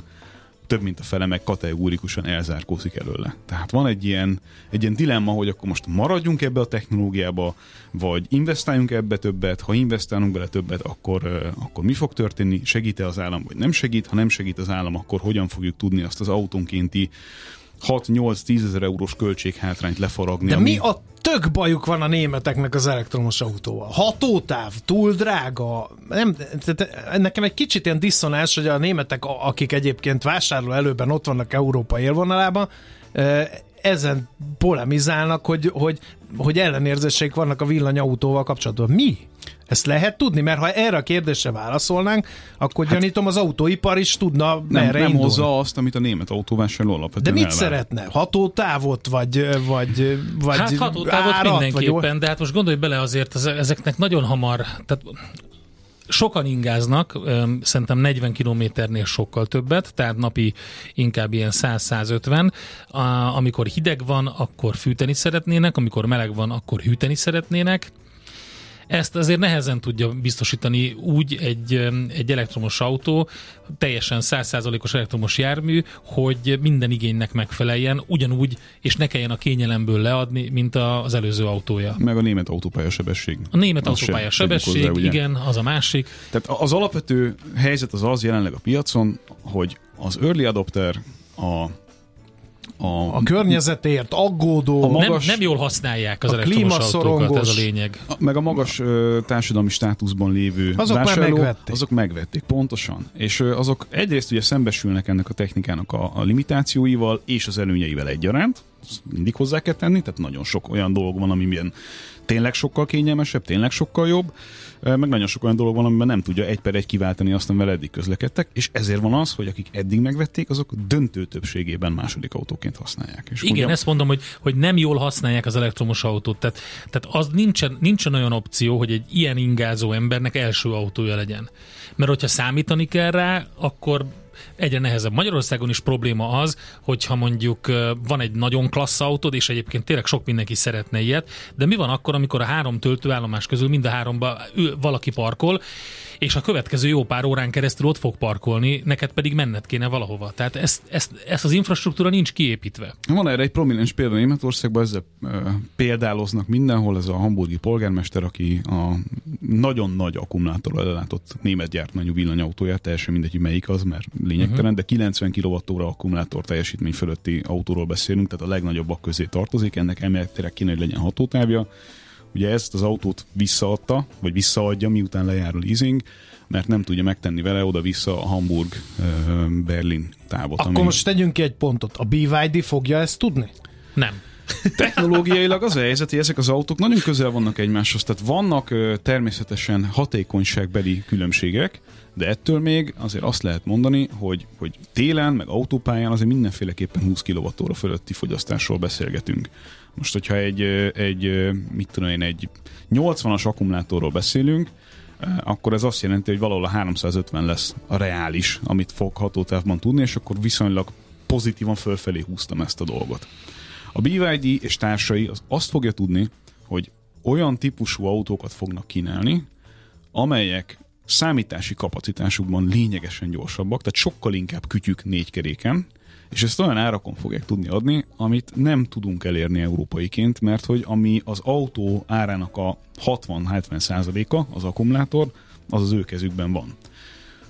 több mint a fele meg kategórikusan elzárkózik előle. Tehát van egy ilyen dilemma, hogy akkor most maradjunk ebbe a technológiába, vagy investáljunk ebbe többet, ha investálunk bele többet, akkor mi fog történni, segít-e az állam, vagy nem segít, ha nem segít az állam, akkor hogyan fogjuk tudni azt az autónkénti 6-8-10 ezer eurós költséghátrányt lefaragni. De mi a tök bajuk van a németeknek az elektromos autóval? Hatótáv, túl drága. Nem, nekem egy kicsit ilyen diszonás, hogy a németek, akik egyébként vásárló előben ott vannak Európa élvonalában, ezen polemizálnak, hogy ellenérzéseik vannak a villanyautóval kapcsolatban. Mi? Ezt lehet tudni? Mert ha erre a kérdésre válaszolnánk, akkor gyanítom az autóipar is tudna merre indulni. Nem hozza azt, amit a német autóvásárló alapvetően elvár. De mit szeretne? Hatótávot, vagy hát hatótávot árat, mindenképpen, vagy... de hát most gondolj bele azért, ezeknek nagyon hamar... Tehát sokan ingáznak, szerintem 40 kilométernél sokkal többet, tehát napi inkább ilyen 100-150. Amikor hideg van, akkor fűteni szeretnének, amikor meleg van, akkor hűteni szeretnének. Ezt azért nehezen tudja biztosítani úgy egy elektromos autó, teljesen 100%-os elektromos jármű, hogy minden igénynek megfeleljen, ugyanúgy, és ne kelljen a kényelemből leadni, mint az előző autója. Meg a német autópályasebesség. A német autópályasebesség, igen, az a másik. Tehát az alapvető helyzet az jelenleg a piacon, hogy az early adopter, a környezetért aggódó... nem jól használják az elektromos autókat, ez a lényeg. Meg a magas társadalmi státuszban lévő azok megvették, pontosan. És azok egyrészt ugye szembesülnek ennek a technikának a limitációival és az előnyeivel egyaránt. Ezt mindig hozzá kell tenni, tehát nagyon sok olyan dolog van, amiben tényleg sokkal kényelmesebb, tényleg sokkal jobb, meg nagyon sok olyan dolog van, amiben nem tudja 1/1 kiváltani azt, amivel eddig közlekedtek, és ezért van az, hogy akik eddig megvették, azok döntő többségében második autóként használják. És igen, ugyan... ezt mondom, hogy nem jól használják az elektromos autót, tehát az nincsen olyan opció, hogy egy ilyen ingázó embernek első autója legyen. Mert hogyha számítani kell rá, akkor egyre nehezebb. Magyarországon is probléma az, hogyha mondjuk van egy nagyon klassz autód, és egyébként tényleg sok mindenki szeretne ilyet, de mi van akkor, amikor a 3 töltőállomás közül mind a 3-ba valaki parkol, és a következő jó pár órán keresztül ott fog parkolni, neked pedig menned kéne valahova. Tehát ezt az infrastruktúra nincs kiépítve. Van erre egy prominens példa Németországban, ezzel példáloznak mindenhol, ez a hamburgi polgármester, aki a nagyon nagy akkumulátorral ellátott német gyártmányú villanyautóját, teljesen mindegy, melyik az, mert lényegtelen, de 90 kWh akkumulátor teljesítmény fölötti autóról beszélünk, tehát a legnagyobbak közé tartozik, ennek emeletileg kéne, hogy legyen hatótávja. Ugye ezt az autót visszaadta, vagy visszaadja, miután lejár a leasing, mert nem tudja megtenni vele oda-vissza a Hamburg-Berlin távot. Akkor most tegyünk ki egy pontot. A BYD fogja ezt tudni? Nem. Technológiailag az a helyzet, hogy ezek az autók nagyon közel vannak egymáshoz, tehát vannak természetesen hatékonyságbeli különbségek, de ettől még azért azt lehet mondani, hogy télen, meg autópályán azért mindenféleképpen 20 kWh fölötti fogyasztásról beszélgetünk. Most, hogyha egy 80-as akkumulátorról beszélünk, akkor ez azt jelenti, hogy valahol a 350 lesz a reális, amit fog hatótávban tudni, és akkor viszonylag pozitívan fölfelé húztam ezt a dolgot. A BYD és társai az azt fogja tudni, hogy olyan típusú autókat fognak kínálni, amelyek számítási kapacitásukban lényegesen gyorsabbak, tehát sokkal inkább kütyük négy keréken, és ezt olyan árakon fogják tudni adni, amit nem tudunk elérni európaiként, mert hogy ami az autó árának a 60-70%-a, az akkumulátor, az az ő kezükben van.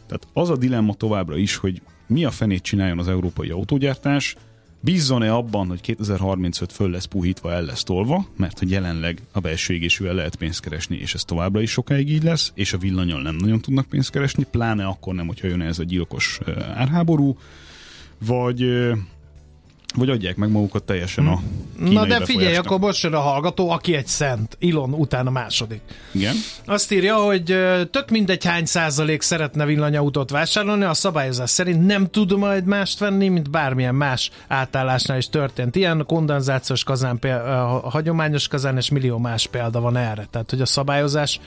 Tehát az a dilemma továbbra is, hogy mi a fenét csináljon az európai autógyártás, bízzon-e abban, hogy 2035 föl lesz puhítva, el lesz tolva, mert hogy jelenleg a belső égésűvel lehet pénzt keresni, és ez továbbra is sokáig így lesz, és a villannyal nem nagyon tudnak pénzt keresni, pláne akkor nem, hogyha jön ez a gyilkos árháború, vagy adják meg magukat teljesen a kínai. Na de figyelj, akkor most jön a hallgató, aki egy szent, Ilon után a második. Igen. Azt írja, hogy tök mindegy hány százalék szeretne villanyautót vásárolni, a szabályozás szerint nem tud majd mást venni, mint bármilyen más átállásnál is történt. Ilyen kondenzációs kazán, hagyományos kazán és millió más példa van erre. Tehát, hogy a szabályozás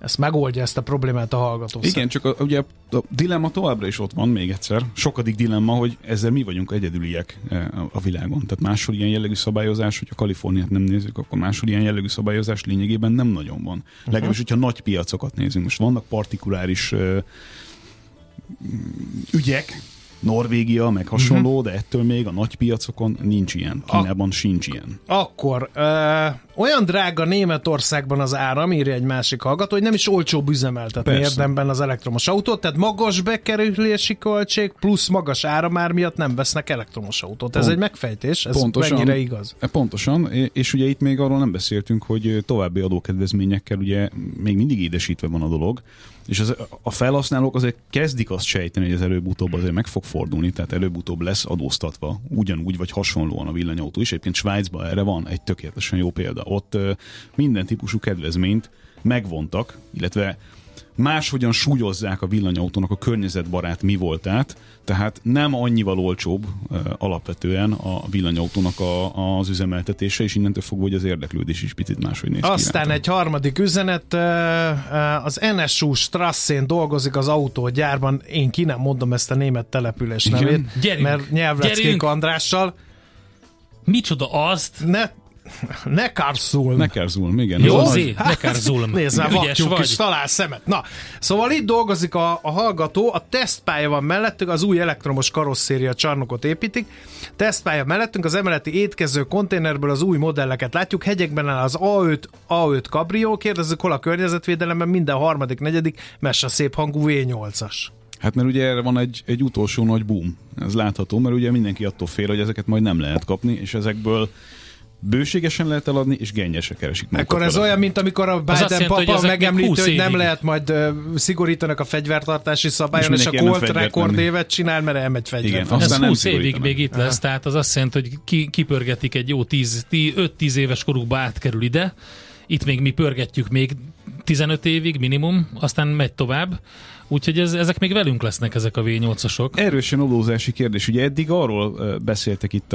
ezt megoldja, ezt a problémát a hallgató. Igen, csak ugye a dilemma továbbra is ott van, még egyszer. Sokadik dilemma, hogy ezzel mi vagyunk egyedüliek a világon. Tehát máshol ilyen jellegű szabályozás, hogyha Kaliforniát nem nézzük, akkor máshol ilyen jellegű szabályozás lényegében nem nagyon van. Uh-huh. Legalábbis, hogyha nagy piacokat nézünk. Most vannak partikuláris ügyek, Norvégia, meg hasonló, de ettől még a nagy piacokon nincs ilyen. Kínában sincs ilyen. Akkor olyan drága Németországban az áram, írja egy másik hallgató, hogy nem is olcsóbb üzemeltetni érdemben az elektromos autót, tehát magas bekerülési költség plusz magas áramár miatt nem vesznek elektromos autót. Ez egy megfejtés, ez pontosan, mennyire igaz? Pontosan, és ugye itt még arról nem beszéltünk, hogy további adókedvezményekkel ugye még mindig édesítve van a dolog, és a felhasználók azért kezdik azt sejteni, hogy ez előbb-utóbb azért meg fog fordulni, tehát előbb-utóbb lesz adóztatva ugyanúgy vagy hasonlóan a villanyautó is. Egyébként Svájcban erre van egy tökéletesen jó példa. Ott minden típusú kedvezményt megvontak, illetve máshogyan súlyozzák a villanyautónak a környezetbarát mi voltát, tehát nem annyival olcsóbb alapvetően a villanyautónak az üzemeltetése, és innentől fogva, hogy az érdeklődés is picit máshogy néz ki. Aztán egy harmadik üzenet, az NSU Strasszén dolgozik az autógyárban, én ki nem mondom ezt a német település nevét, mert nyelvleckék Andrással. Micsoda azt? Neckarsulm. Neckarsulm, igen. Józi, Neckarsulm. Nézd már, vaktyúk is talál szemet. Na, szóval itt dolgozik a hallgató, a tesztpálya van mellettünk, az új elektromos karosszéria csarnokot építik, tesztpálya mellettünk, az emeleti étkező konténerből az új modelleket látjuk, hegyekben áll az A5 kabrió, kérdezzük, hol a környezetvédelemben minden harmadik, negyedik, messe szép hangú V8-as. Hát mert ugye erre van egy utolsó nagy boom, ez látható, mert ugye mindenki attól fél, hogy ezeket majd nem lehet kapni, és ezekből bőségesen lehet eladni, és gennyesre keresik. Akkor ez olyan, mint amikor a Biden papa megemlíti, hogy nem lehet majd szigorítanak a fegyvertartási szabályon, és a Colt rekordévet csinál, mert elmegy fegyvertartani. Igen, ez 20 évig még itt lesz, tehát az azt jelenti, hogy kipörgetik egy jó 5-10 éves korukba átkerül ide, itt még mi pörgetjük még 15 évig minimum, aztán megy tovább. Úgyhogy ezek még velünk lesznek, ezek a V8-osok. Erősen adózási kérdés. Ugye eddig arról beszéltek itt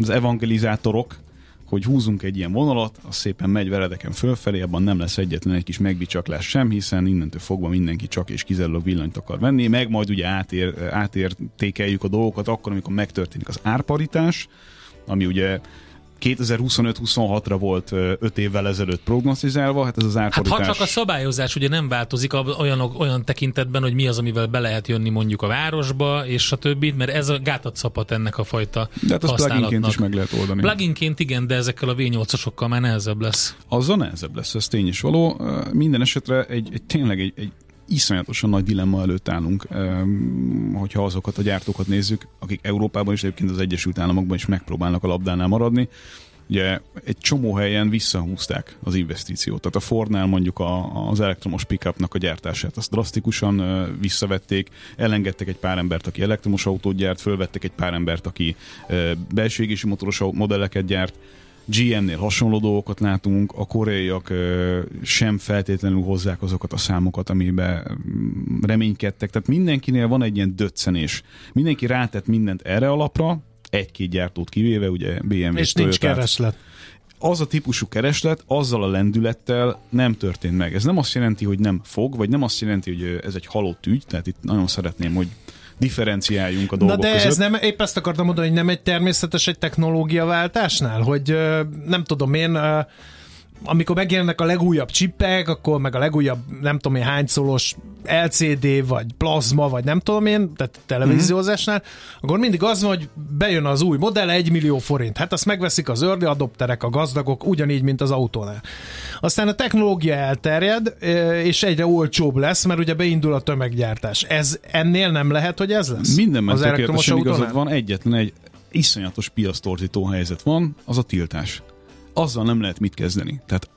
az evangelizátorok, hogy húzunk egy ilyen vonalat, az szépen megy veredeken fölfelé, abban nem lesz egyetlen egy kis megbicsaklás sem, hiszen innentől fogva mindenki csak és kizárólag villanyt akar venni, meg majd ugye átértékeljük a dolgokat akkor, amikor megtörténik az árparitás, ami ugye 2025-26-ra volt 5 évvel ezelőtt prognosztizálva, hát ez az árparitás. Hát ha csak a szabályozás ugye nem változik olyan tekintetben, hogy mi az, amivel be lehet jönni mondjuk a városba, és a többit, mert ez a gátat szabhat ennek a fajta használatnak. De hát pluginként is meg lehet oldani. Pluginként igen, de ezekkel a V8-osokkal már nehezebb lesz. Azzal nehezebb lesz, ez tény is való. Minden esetre tényleg egy iszonyatosan nagy dilemma előtt állunk, hogyha azokat a gyártókat nézzük, akik Európában és egyébként az Egyesült Államokban is megpróbálnak a labdánál maradni. Ugye egy csomó helyen visszahúzták az investíciót. Tehát a Fordnál mondjuk az elektromos pick-upnak a gyártását, azt drasztikusan visszavették, elengedtek egy pár embert, aki elektromos autót gyárt, fölvettek egy pár embert, aki belső égésű motoros modelleket gyárt. GM-nél hasonló dolgokat látunk, a koreaiak sem feltétlenül hozzák azokat a számokat, amiben reménykedtek. Tehát mindenkinél van egy ilyen döccenés. Mindenki rátett mindent erre alapra, egy-két gyártót kivéve, ugye BMW-t. És nincs kereslet. Az a típusú kereslet, azzal a lendülettel nem történt meg. Ez nem azt jelenti, hogy nem fog, vagy nem azt jelenti, hogy ez egy halott ügy, tehát itt nagyon szeretném, hogy differenciáljunk a dolgok között. Na de között. Ez nem, épp ezt akartam mondani, hogy nem egy természetes egy technológiaváltásnál, hogy nem tudom én, amikor megjelennek a legújabb csipek, akkor meg a legújabb nem tudom én hány szólós LCD, vagy plazma, vagy nem tudom én, tehát televíziózásnál, akkor mindig az van, hogy bejön az új modell 1 millió forint. Hát azt megveszik az early adopterek, a gazdagok, ugyanígy, mint az autónál. Aztán a technológia elterjed, és egyre olcsóbb lesz, mert ugye beindul a tömeggyártás. Ez ennél nem lehet, hogy ez lesz? Minden az elektromos autónál? Igazad van, egyetlen egy iszonyatos piasztorzító helyzet van, az a tiltás. Azzal nem lehet mit kezdeni. Tehát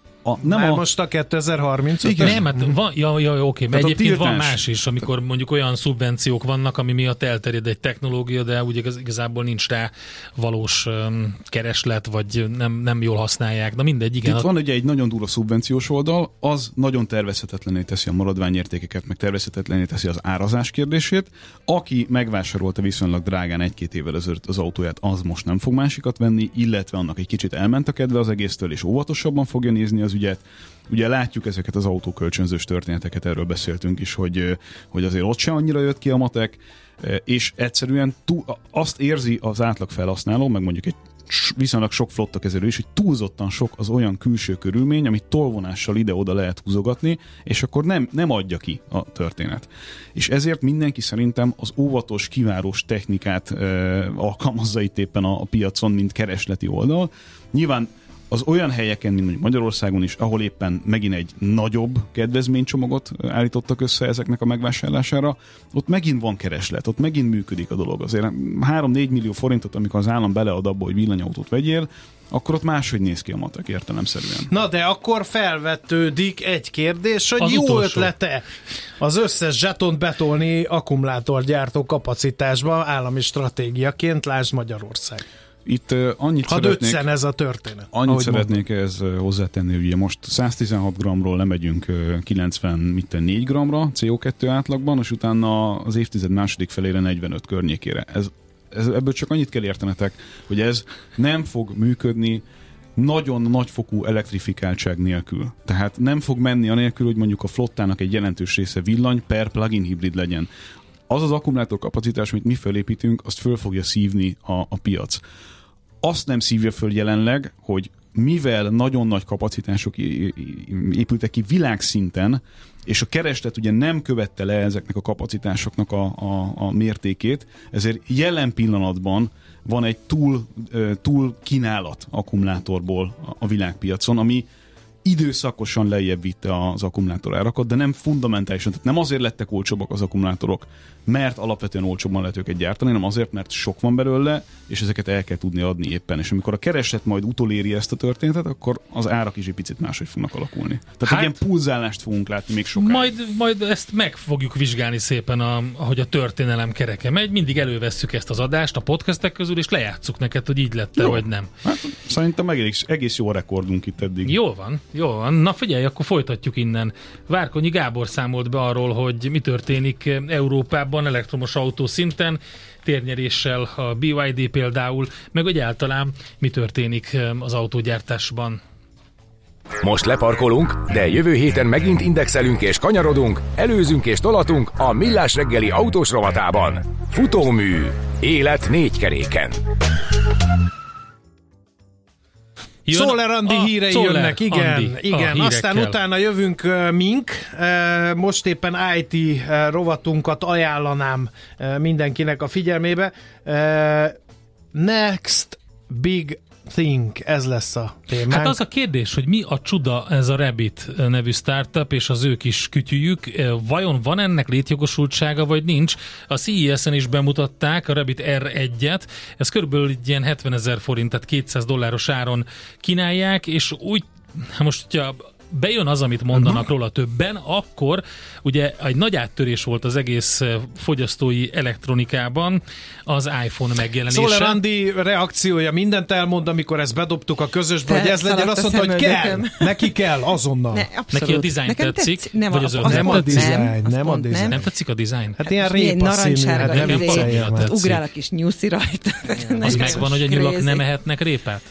most a 2030. Igen, hát van, oké, mert egyébként van más is, amikor mondjuk olyan szubvenciók vannak, ami miatt elterjed egy technológia, de úgy igazából nincs rá valós kereslet, vagy nem jól használják. Na mindegy, igen. Itt van ugye egy nagyon durva szubvenciós oldal, az nagyon tervezhetetlenné teszi a maradványértékeket, meg tervezhetetlenné teszi az árazás kérdését. Aki megvásárolta viszonylag drágán 1-2 évvel ezelőtt az autóját, az most nem fog másikat venni, illetve annak egy kicsit elment a kedve az egésztől, és óvatosabban fogja nézni az ügyet. Ugye látjuk ezeket az autókölcsönzős történeteket, erről beszéltünk is, hogy azért ott sem annyira jött ki a matek, és egyszerűen azt érzi az átlag felhasználó, meg mondjuk egy viszonylag sok flottakezelő is, hogy túlzottan sok az olyan külső körülmény, amit tolvonással ide-oda lehet húzogatni, és akkor nem adja ki a történet. És ezért mindenki szerintem az óvatos, kivárós technikát alkalmazza itt éppen a piacon, mint keresleti oldal. Nyilván az olyan helyeken, mint mondjuk Magyarországon is, ahol éppen megint egy nagyobb kedvezménycsomagot állítottak össze ezeknek a megvásárlására, ott megint van kereslet, ott megint működik a dolog. Azért 3-4 millió forintot, amikor az állam belead abba, hogy villanyautót vegyél, akkor ott máshogy néz ki a matek értelemszerűen. Na de akkor felvetődik egy kérdés, hogy az jó ötlete az összes zsetont betolni akkumulátorgyártó kapacitásba állami stratégiaként, lásd Magyarország. Itt annyit szeretnék, ez a történet. Annyit szeretnék ezt hozzátenni, ugye most 116 g-ról lemegyünk 94 g-ra CO2 átlagban, és utána az évtized második felére 45 környékére. Ebből csak annyit kell értenetek, hogy ez nem fog működni nagyon nagyfokú elektrifikáltság nélkül. Tehát nem fog menni anélkül, hogy mondjuk a flottának egy jelentős része villany per plug-in hibrid legyen. Az az akkumulátor kapacitás, amit mi felépítünk, azt föl fogja szívni a piac. Azt nem szívja föl jelenleg, hogy mivel nagyon nagy kapacitások épültek ki világszinten, és a kereslet ugye nem követte le ezeknek a kapacitásoknak a mértékét, ezért jelen pillanatban van egy túl kínálat akkumulátorból a világpiacon, ami időszakosan lejjebb vitte az akkumulátor árakat, de nem fundamentálisan. Tehát nem azért lettek olcsóbbak az akkumulátorok, mert alapvetően olcsóbban lehet őket gyártani, hanem azért, mert sok van belőle, és ezeket el kell tudni adni éppen. És amikor a kereslet majd utoléri ezt a történetet, akkor az árak is egy picit máshogy fognak alakulni. Tehát egy ilyen pulzálást fogunk látni még sokáig. Majd ezt meg fogjuk vizsgálni szépen, ahogy a történelem kereke megy. Mindig elővesszük ezt az adást a podcastek közül, és lejátszuk neked, hogy így lett-e, vagy nem. Hát, szerintem egész jó rekordunk itt eddig. Jó van. Na figyelj, akkor folytatjuk innen. Várkonyi Gábor számolt be arról, hogy mi történik Európában elektromos autó szinten, térnyeréssel, a BYD például, meg hogy általában mi történik az autógyártásban. Most leparkolunk, de jövő héten megint indexelünk és kanyarodunk, előzünk és tolatunk a Millás reggeli autós rovatában. Futómű. Élet 4 keréken. Szólerandi hírei jönnek, igen. Aztán utána jövünk mink. Most éppen IT rovatunkat ajánlanám mindenkinek a figyelmébe. Next Big Think, ez lesz a témánk. Hát az a kérdés, hogy mi a csuda ez a Rabbit nevű startup, és az ő kis kütyüjük, vajon van ennek létjogosultsága, vagy nincs? A CES-en is bemutatták a Rabbit R1-et, ez körülbelül egy ilyen 70 000 forint, tehát $200 áron kínálják, és úgy, most hogyha bejön az, amit mondanak róla többen, akkor ugye egy nagy áttörés volt az egész fogyasztói elektronikában az iPhone megjelenése. Szóval Randi reakciója, mindent elmond, amikor ezt bedobtuk a közösbe, hogy ez legyen, azt mondta, hogy kell, neki kell, azonnal. Neki a dizájn tetszik, vagy az nem a dizájn. Nem tetszik a dizájn? Hát ilyen répa színű. Ugrál a kis nyuszi rajta. Az megvan, hogy a nyulak nem ehetnek répát?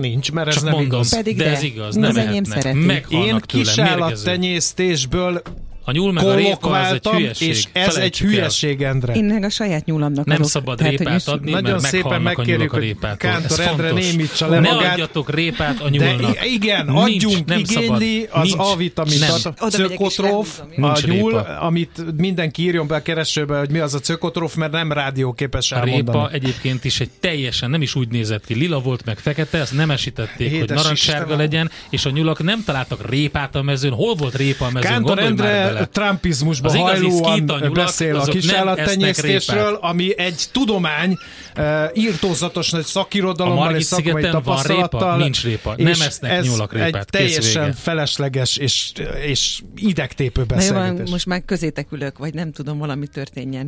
Nincs, mert csak ez nem mondom, igaz. Pedig de ez igaz, nem ehetnek. Meghalnak tőle. Én kisállattenyésztésből A nyúl meg a répa, ez egy hülyeség. És ez Felejtsük egy hülyeség, Endre. Én meg a saját nyúlamnak nem adok. Nem szabad répát adni, nagyon mert meghalnak a nyúlak a répától. Ez fontos. Ne adjatok répát a nyúlnak. De igen, adjunk, igényli az A-vitamint. Cökotróf, a nyúl, amit mindenki írjon be a keresőbe, hogy mi az a cökotróf, mert nem rádióképes elmondani. A répa egyébként is egy teljesen, nem is úgy nézett ki, lila volt meg fekete, ezt nem esítették, hogy narancssárga legyen, és a nyulak nem találtak répát a mezőn. Hol volt répa a mezőn? Kántor Endre trumpizmusba hajlóan beszél a kisállattenyésztésről, ami egy tudomány, írtózatos nagy szakirodalommal és szakmai tapasztalattal. Van répa? Nincs répa. Nem esznek nyulak répát. Ez teljesen felesleges és idegtépő beszélgetés. Most már közétek ülök, vagy nem tudom, valami történjen.